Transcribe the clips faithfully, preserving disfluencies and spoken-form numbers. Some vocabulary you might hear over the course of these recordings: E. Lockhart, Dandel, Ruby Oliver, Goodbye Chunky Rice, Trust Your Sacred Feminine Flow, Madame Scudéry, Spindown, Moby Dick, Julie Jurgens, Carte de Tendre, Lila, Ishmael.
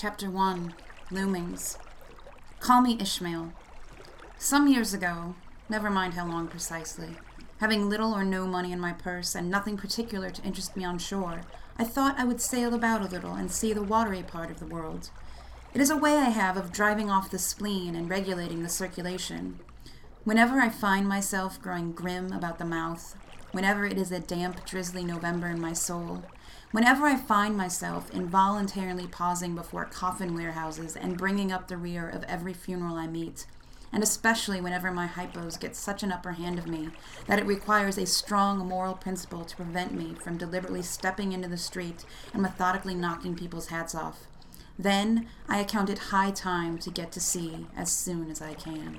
Chapter one, Loomings. Call me Ishmael. Some years ago, never mind how long precisely, having little or no money in my purse and nothing particular to interest me on shore, I thought I would sail about a little and see the watery part of the world. It is a way I have of driving off the spleen and regulating the circulation. Whenever I find myself growing grim about the mouth, whenever it is a damp, drizzly November in my soul, whenever I find myself involuntarily pausing before coffin warehouses and bringing up the rear of every funeral I meet, and especially whenever my hypos get such an upper hand of me that it requires a strong moral principle to prevent me from deliberately stepping into the street and methodically knocking people's hats off, then I account it high time to get to sea as soon as I can.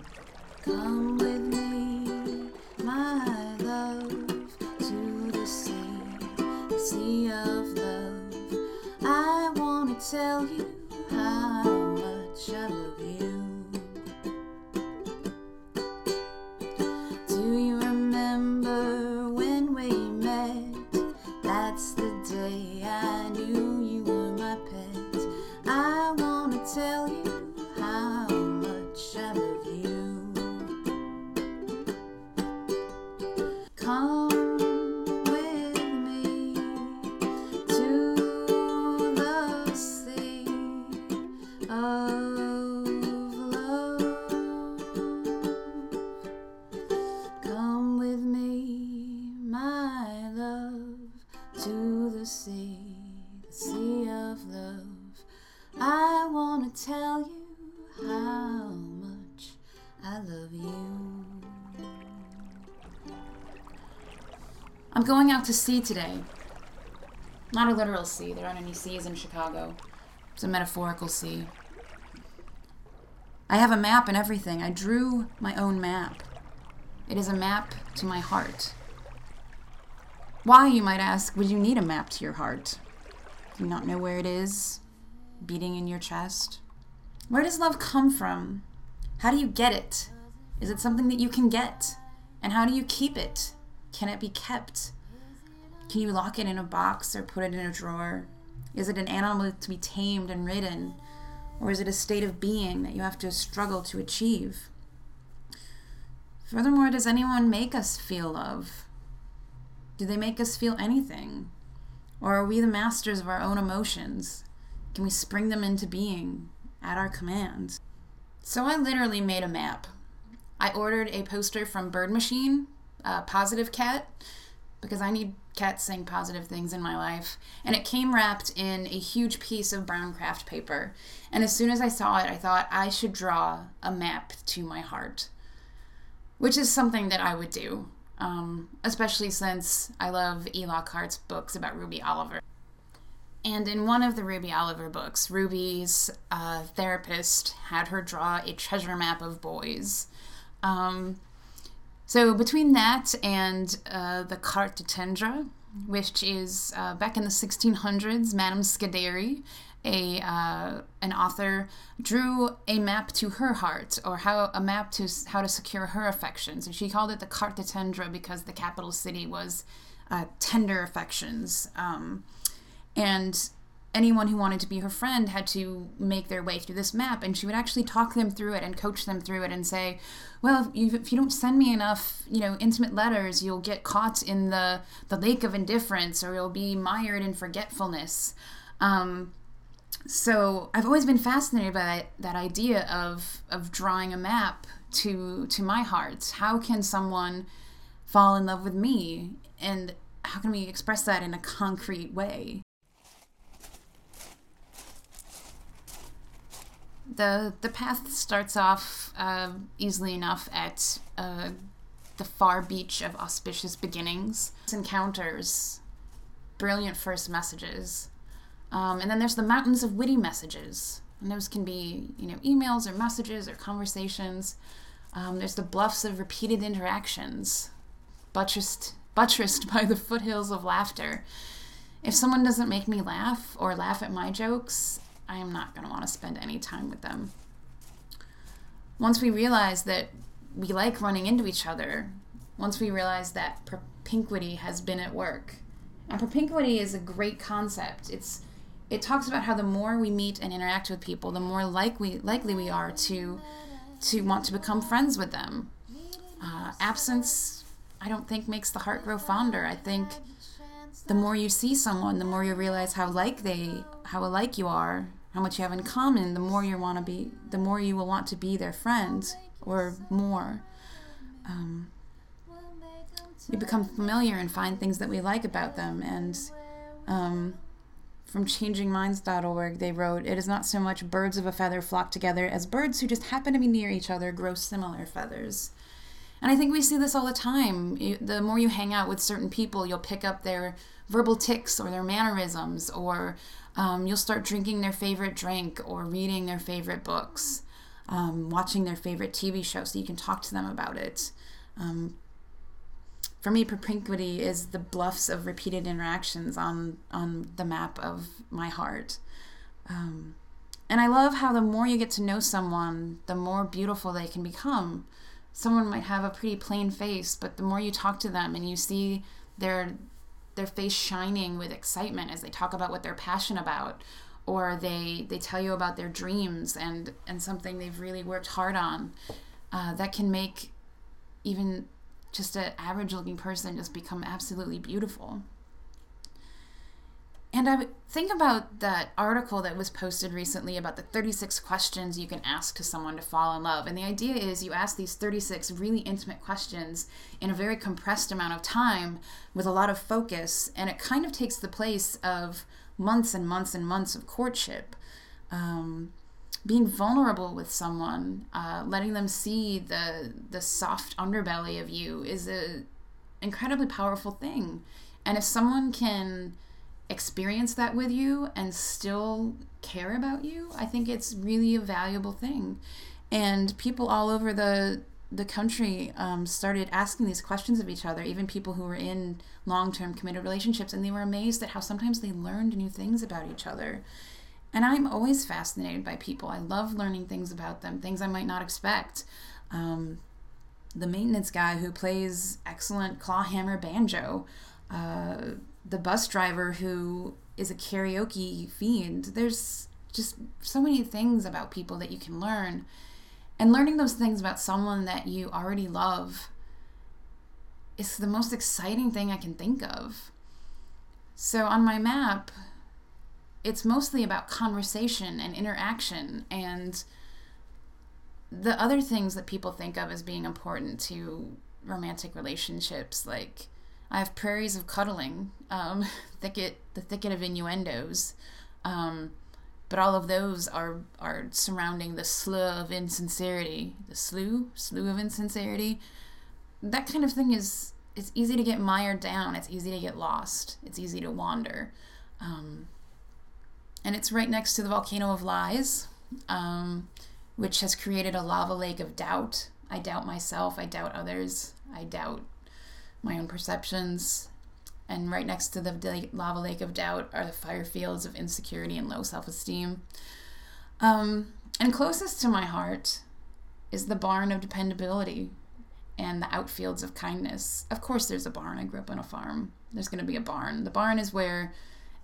Come with me, my love. Sea of love, I want to tell you how much I love you. Do you remember when we met? That's the day I knew you were my pet. I want to tell you how much I love you. Come tell you how much I love you. I'm going out to sea today. Not a literal sea. There aren't any seas in Chicago. It's a metaphorical sea. I have a map and everything. I drew my own map. It is a map to my heart. Why, you might ask, would you need a map to your heart? Do you not know where it is? Beating in your chest? Where does love come from? How do you get it? Is it something that you can get? And how do you keep it? Can it be kept? Can you lock it in a box or put it in a drawer? Is it an animal to be tamed and ridden? Or is it a state of being that you have to struggle to achieve? Furthermore, does anyone make us feel love? Do they make us feel anything? Or are we the masters of our own emotions? Can we spring them into being at our command? So I literally made a map. I ordered a poster from Bird Machine, uh, Positive Cat, because I need cats saying positive things in my life, and it came wrapped in a huge piece of brown craft paper. And as soon as I saw it, I thought I should draw a map to my heart, which is something that I would do, um, especially since I love E. Lockhart's books about Ruby Oliver. And in one of the Ruby Oliver books, Ruby's uh, therapist had her draw a treasure map of boys. Um, so between that and uh, the Carte de Tendre, which is uh, back in the sixteen hundreds, Madame Scudéry, a uh, an author, drew a map to her heart, or how a map to how to secure her affections. And she called it the Carte de Tendre because the capital city was uh, tender affections. Um, And anyone who wanted to be her friend had to make their way through this map, and she would actually talk them through it and coach them through it and say, well, if you, if you don't send me enough, you know, intimate letters, you'll get caught in the, the lake of indifference, or you'll be mired in forgetfulness. Um, so I've always been fascinated by that, that idea of of drawing a map to to my heart. How can someone fall in love with me, and how can we express that in a concrete way? The the path starts off uh, easily enough at uh, the far beach of auspicious beginnings. Encounters, brilliant first messages. Um, and then there's the mountains of witty messages. And those can be, you know, emails or messages or conversations. Um, there's the bluffs of repeated interactions, buttressed, buttressed by the foothills of laughter. If someone doesn't make me laugh or laugh at my jokes, I am not going to want to spend any time with them. Once we realize that we like running into each other, once we realize that propinquity has been at work, and propinquity is a great concept. It's it talks about how the more we meet and interact with people, the more likely likely we are to to want to become friends with them. Uh, absence, I don't think, makes the heart grow fonder. I think the more you see someone, the more you realize how like they, how alike you are, how much you have in common. The more you want to be, the more you will want to be their friend or more. Um, we become familiar and find things that we like about them. And um, from changing minds dot org, they wrote, "It is not so much birds of a feather flock together as birds who just happen to be near each other grow similar feathers." And I think we see this all the time. The more you hang out with certain people, you'll pick up their verbal tics or their mannerisms, or um, you'll start drinking their favorite drink or reading their favorite books, um, watching their favorite T V show, so you can talk to them about it. Um, for me, propinquity is the bluffs of repeated interactions on, on the map of my heart. Um, and I love how the more you get to know someone, the more beautiful they can become. Someone might have a pretty plain face, but the more you talk to them and you see their their face shining with excitement as they talk about what they're passionate about, or they they tell you about their dreams and, and something they've really worked hard on, uh, that can make even just an average-looking person just become absolutely beautiful. And I think about that article that was posted recently about the thirty-six questions you can ask to someone to fall in love. And the idea is you ask these thirty-six really intimate questions in a very compressed amount of time with a lot of focus. And it kind of takes the place of months and months and months of courtship. Um, being vulnerable with someone, uh, letting them see the the soft underbelly of you is an incredibly powerful thing. And if someone can experience that with you and still care about you, I think it's really a valuable thing. And people all over the the country um, started asking these questions of each other, even people who were in long-term committed relationships, and they were amazed at how sometimes they learned new things about each other. And I'm always fascinated by people. I love learning things about them, things I might not expect. Um, the maintenance guy who plays excellent clawhammer banjo, uh, the bus driver who is a karaoke fiend. There's just so many things about people that you can learn. And learning those things about someone that you already love is the most exciting thing I can think of. So on my map, it's mostly about conversation and interaction and the other things that people think of as being important to romantic relationships, like I have prairies of cuddling, um, thicket, the thicket of innuendos, um, but all of those are, are surrounding the slough of insincerity, the slough, slough of insincerity. That kind of thing is, it's easy to get mired down, it's easy to get lost, it's easy to wander. Um, and it's right next to the volcano of lies, um, which has created a lava lake of doubt. I doubt myself, I doubt others, I doubt my own perceptions, and right next to the lava lake of doubt are the fire fields of insecurity and low self-esteem. Um, and closest to my heart is the barn of dependability and the outfields of kindness. Of course there's a barn. I grew up on a farm. There's going to be a barn. The barn is where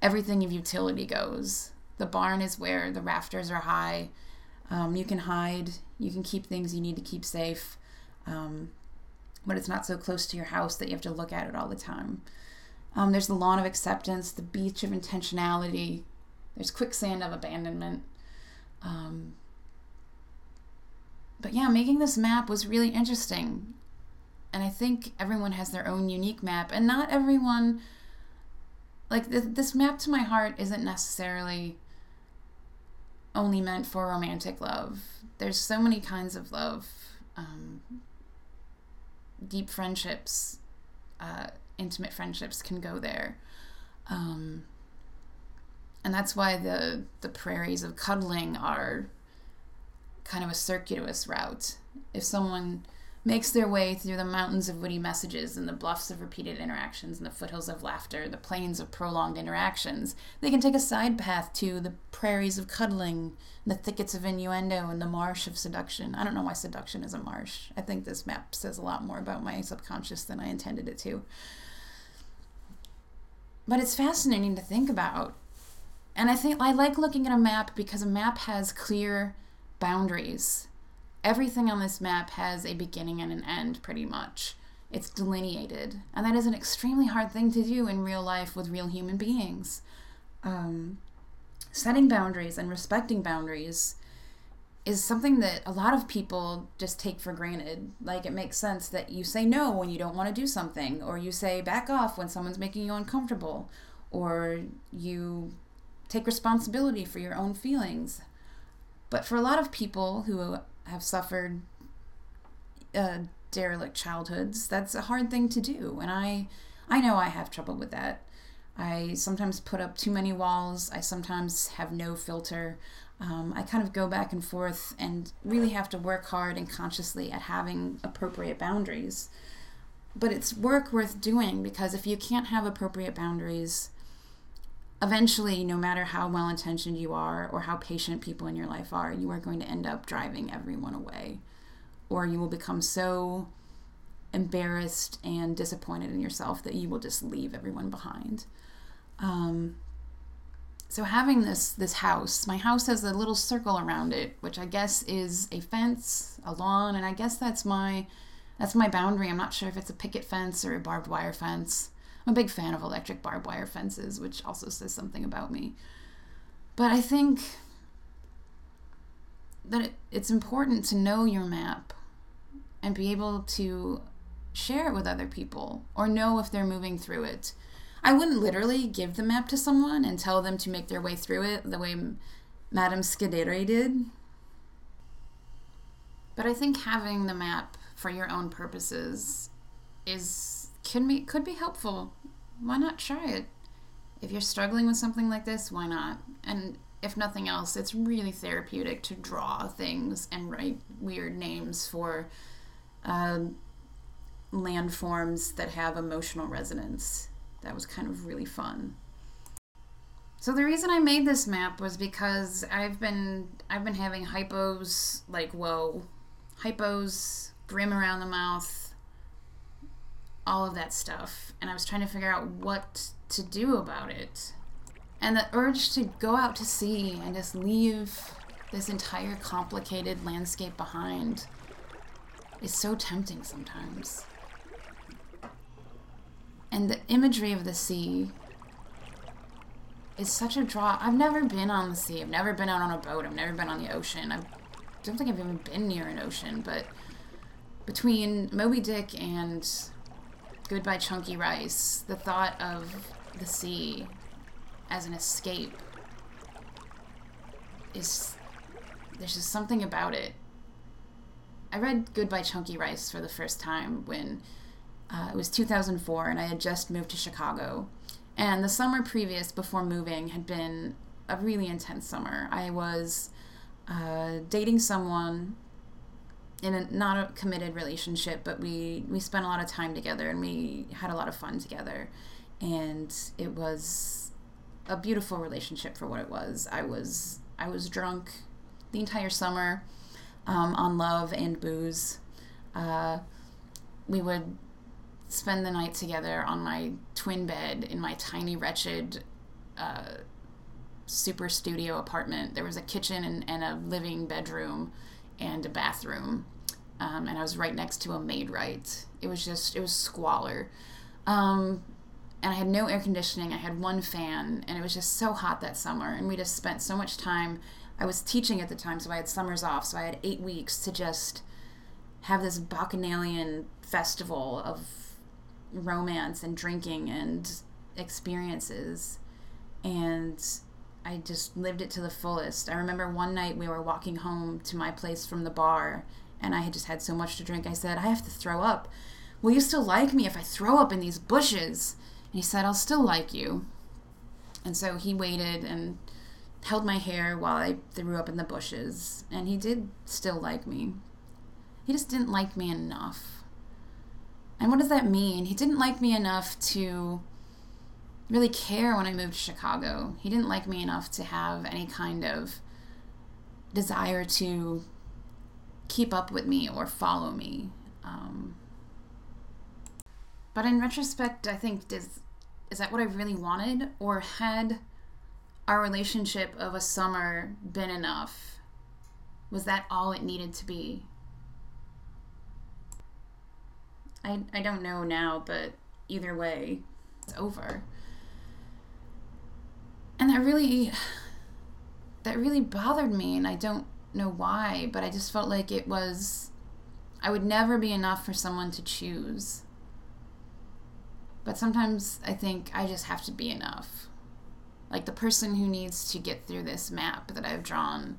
everything of utility goes. The barn is where the rafters are high. Um, you can hide. You can keep things you need to keep safe. Um, but it's not so close to your house that you have to look at it all the time. Um, there's the lawn of acceptance, the beach of intentionality. There's quicksand of abandonment. Um, but yeah, making this map was really interesting. And I think everyone has their own unique map. And not everyone, like th- this map to my heart isn't necessarily only meant for romantic love. There's so many kinds of love. Um, Deep friendships, uh, intimate friendships can go there. Um, and that's why the, the prairies of cuddling are kind of a circuitous route. If someone makes their way through the mountains of witty messages and the bluffs of repeated interactions and the foothills of laughter, the plains of prolonged interactions, they can take a side path to the prairies of cuddling, the thickets of innuendo, and the marsh of seduction. I don't know why seduction is a marsh. I think this map says a lot more about my subconscious than I intended it to. But it's fascinating to think about And I think I like looking at a map because a map has clear boundaries. Everything on this map has a beginning and an end, pretty much. It's delineated. And that is an extremely hard thing to do in real life with real human beings. Um, setting boundaries and respecting boundaries is something that a lot of people just take for granted. Like, it makes sense that you say no when you don't want to do something, or you say back off when someone's making you uncomfortable, or you take responsibility for your own feelings. But for a lot of people who have suffered uh, derelict childhoods, that's a hard thing to do. And I, I know I have trouble with that. I sometimes put up too many walls. I sometimes have no filter. Um, I kind of go back and forth and really have to work hard and consciously at having appropriate boundaries. But it's work worth doing, because if you can't have appropriate boundaries, eventually, no matter how well-intentioned you are or how patient people in your life are, you are going to end up driving everyone away. Or you will become so embarrassed and disappointed in yourself that you will just leave everyone behind. Um, so having this this house, my house has a little circle around it, which I guess is a fence, a lawn, and I guess that's my that's my boundary. I'm not sure if it's a picket fence or a barbed wire fence. I'm a big fan of electric barbed wire fences, which also says something about me. But I think that it, it's important to know your map and be able to share it with other people, or know if they're moving through it. I wouldn't literally give the map to someone and tell them to make their way through it the way Madame Scudéry did. But I think having the map for your own purposes is can be could be helpful. Why not try it? If you're struggling with something like this, why not? And if nothing else, it's really therapeutic to draw things and write weird names for uh, landforms that have emotional resonance. That was kind of really fun. So the reason I made this map was because I've been I've been having hypos, like whoa, hypos, brim around the mouth, all of that stuff, and I was trying to figure out what to do about it. And the urge to go out to sea and just leave this entire complicated landscape behind is so tempting sometimes. And the imagery of the sea is such a draw. I've never been on the sea. I've never been out on a boat. I've never been on the ocean. I don't think I've even been near an ocean, but between Moby Dick and Goodbye Chunky Rice, the thought of the sea as an escape is, there's just something about it. I read Goodbye Chunky Rice for the first time when uh, it was two thousand four, and I had just moved to Chicago, and the summer previous before moving had been a really intense summer. I was uh, dating someone in a not a committed relationship, but we we spent a lot of time together and we had a lot of fun together, and it was a beautiful relationship for what it was. I was I was drunk the entire summer um, on love and booze. Uh, we would spend the night together on my twin bed in my tiny, wretched, uh, super studio apartment. There was a kitchen and, and a living bedroom and a bathroom, um, and I was right next to a maid right. It was just, it was squalor. Um, And I had no air conditioning. I had one fan, and it was just so hot that summer. And we just spent so much time. I was teaching at the time, so I had summers off. So I had eight weeks to just have this bacchanalian festival of romance and drinking and experiences. And I just lived it to the fullest. I remember one night we were walking home to my place from the bar, and I had just had so much to drink. I said, "I have to throw up. Will you still like me if I throw up in these bushes?" He said, "I'll still like you." And so he waited and held my hair while I threw up in the bushes. And he did still like me. He just didn't like me enough. And what does that mean? He didn't like me enough to really care when I moved to Chicago. He didn't like me enough to have any kind of desire to keep up with me or follow me. Um, but in retrospect, I think, does... is that what I really wanted? Or had our relationship of a summer been enough? Was that all it needed to be? I, I don't know now, but either way, it's over. And that really, that really bothered me, and I don't know why, but I just felt like it was, I would never be enough for someone to choose. But sometimes I think I just have to be enough. Like, the person who needs to get through this map that I've drawn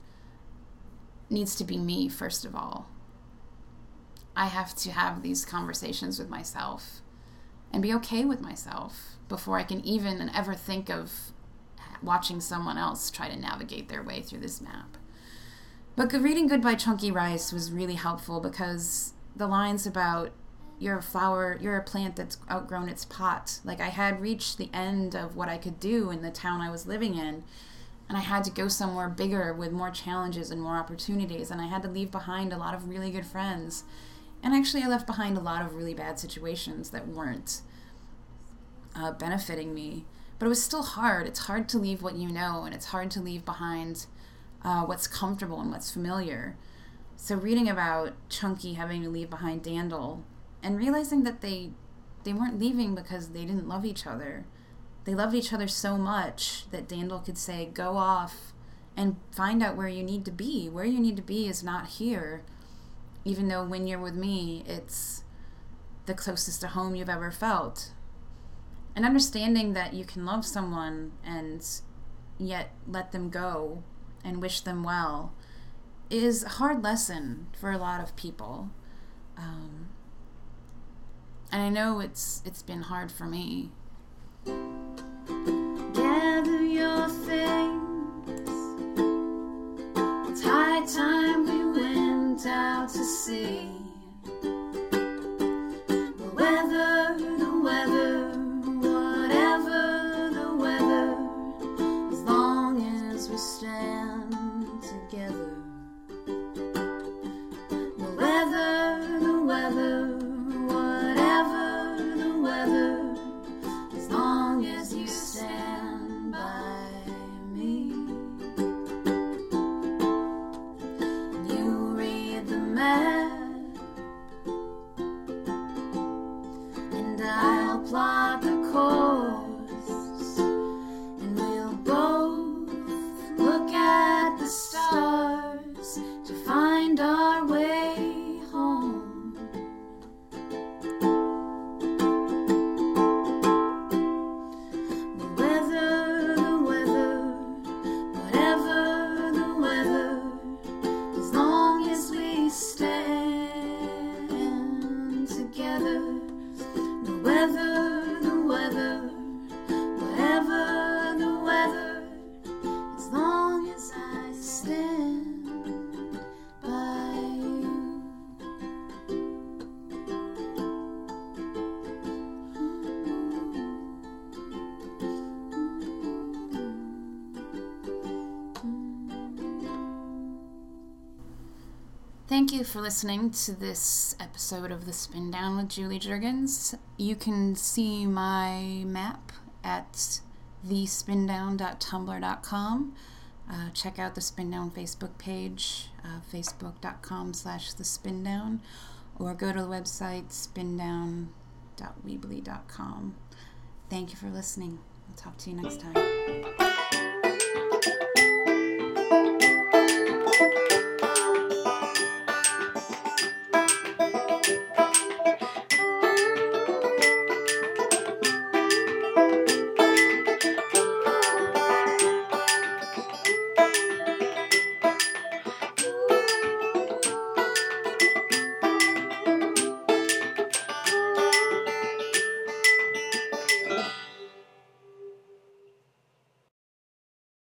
needs to be me, first of all. I have to have these conversations with myself and be okay with myself before I can even and ever think of watching someone else try to navigate their way through this map. But reading Goodbye Chunky Rice was really helpful, because the lines about you're a flower, you're a plant that's outgrown its pot. Like, I had reached the end of what I could do in the town I was living in, and I had to go somewhere bigger with more challenges and more opportunities, and I had to leave behind a lot of really good friends. And actually, I left behind a lot of really bad situations that weren't uh, benefiting me. But it was still hard. It's hard to leave what you know, and it's hard to leave behind uh, what's comfortable and what's familiar. So reading about Chunky having to leave behind Dandel and realizing that they they weren't leaving because they didn't love each other. They loved each other so much that Dandel could say, go off and find out where you need to be. Where you need to be is not here, even though when you're with me, it's the closest to home you've ever felt. And understanding that you can love someone and yet let them go and wish them well is a hard lesson for a lot of people. Um, and I know it's it's been hard for me. Gather your things. It's high time we went out to sea. The weather, the weather, whatever the weather, as long as we stand together. The weather, the weather, whatever the weather, as long as you stand by me. And you read the map, and I'll plot the course, and we'll both look at the stars to find our way home. The weather, the weather, whatever the weather, as long as we stand together. The weather, the weather, whatever the weather, as long as I stand by you. Thank you for listening to this episode of The Spindown with Julie Jurgens. You can see my map at the spindown dot tumblr dot com. Uh, check out the Spindown Facebook page, uh, facebook dot com slash the spindown, or go to the website spindown dot weebly dot com. Thank you for listening. I'll talk to you next time.